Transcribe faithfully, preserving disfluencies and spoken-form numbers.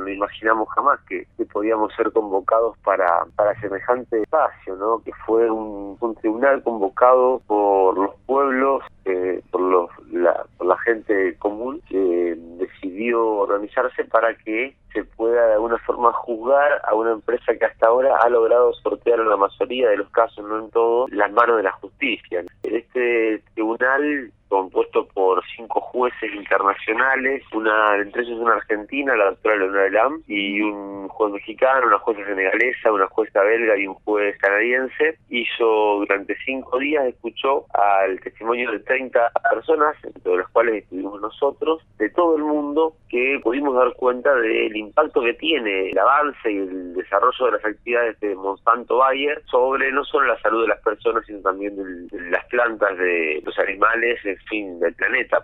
no imaginamos jamás que, que podíamos ser convocados para, para semejante espacio, ¿no? Que fue un, un tribunal convocado por los pueblos, eh, por, los, la, por la gente común, que decidió organizarse para que se pueda de alguna forma juzgar a una empresa que hasta ahora ha logrado sortear en la mayoría de los casos, no en todos, las manos de la justicia. Este tribunal, compuesto por cinco jueces internacionales, una entre ellos una argentina, la doctora Leonela Lam, y un juez mexicano, una jueza senegalesa, una jueza belga y un juez canadiense, hizo durante cinco días, escuchó al testimonio de treinta personas, entre las cuales estuvimos nosotros, de todo el mundo, que pudimos dar cuenta del impacto que tiene el avance y el desarrollo de las actividades de Monsanto Bayer sobre no solo la salud de las personas, sino también de las plantas, de los animales, en fin, del planeta.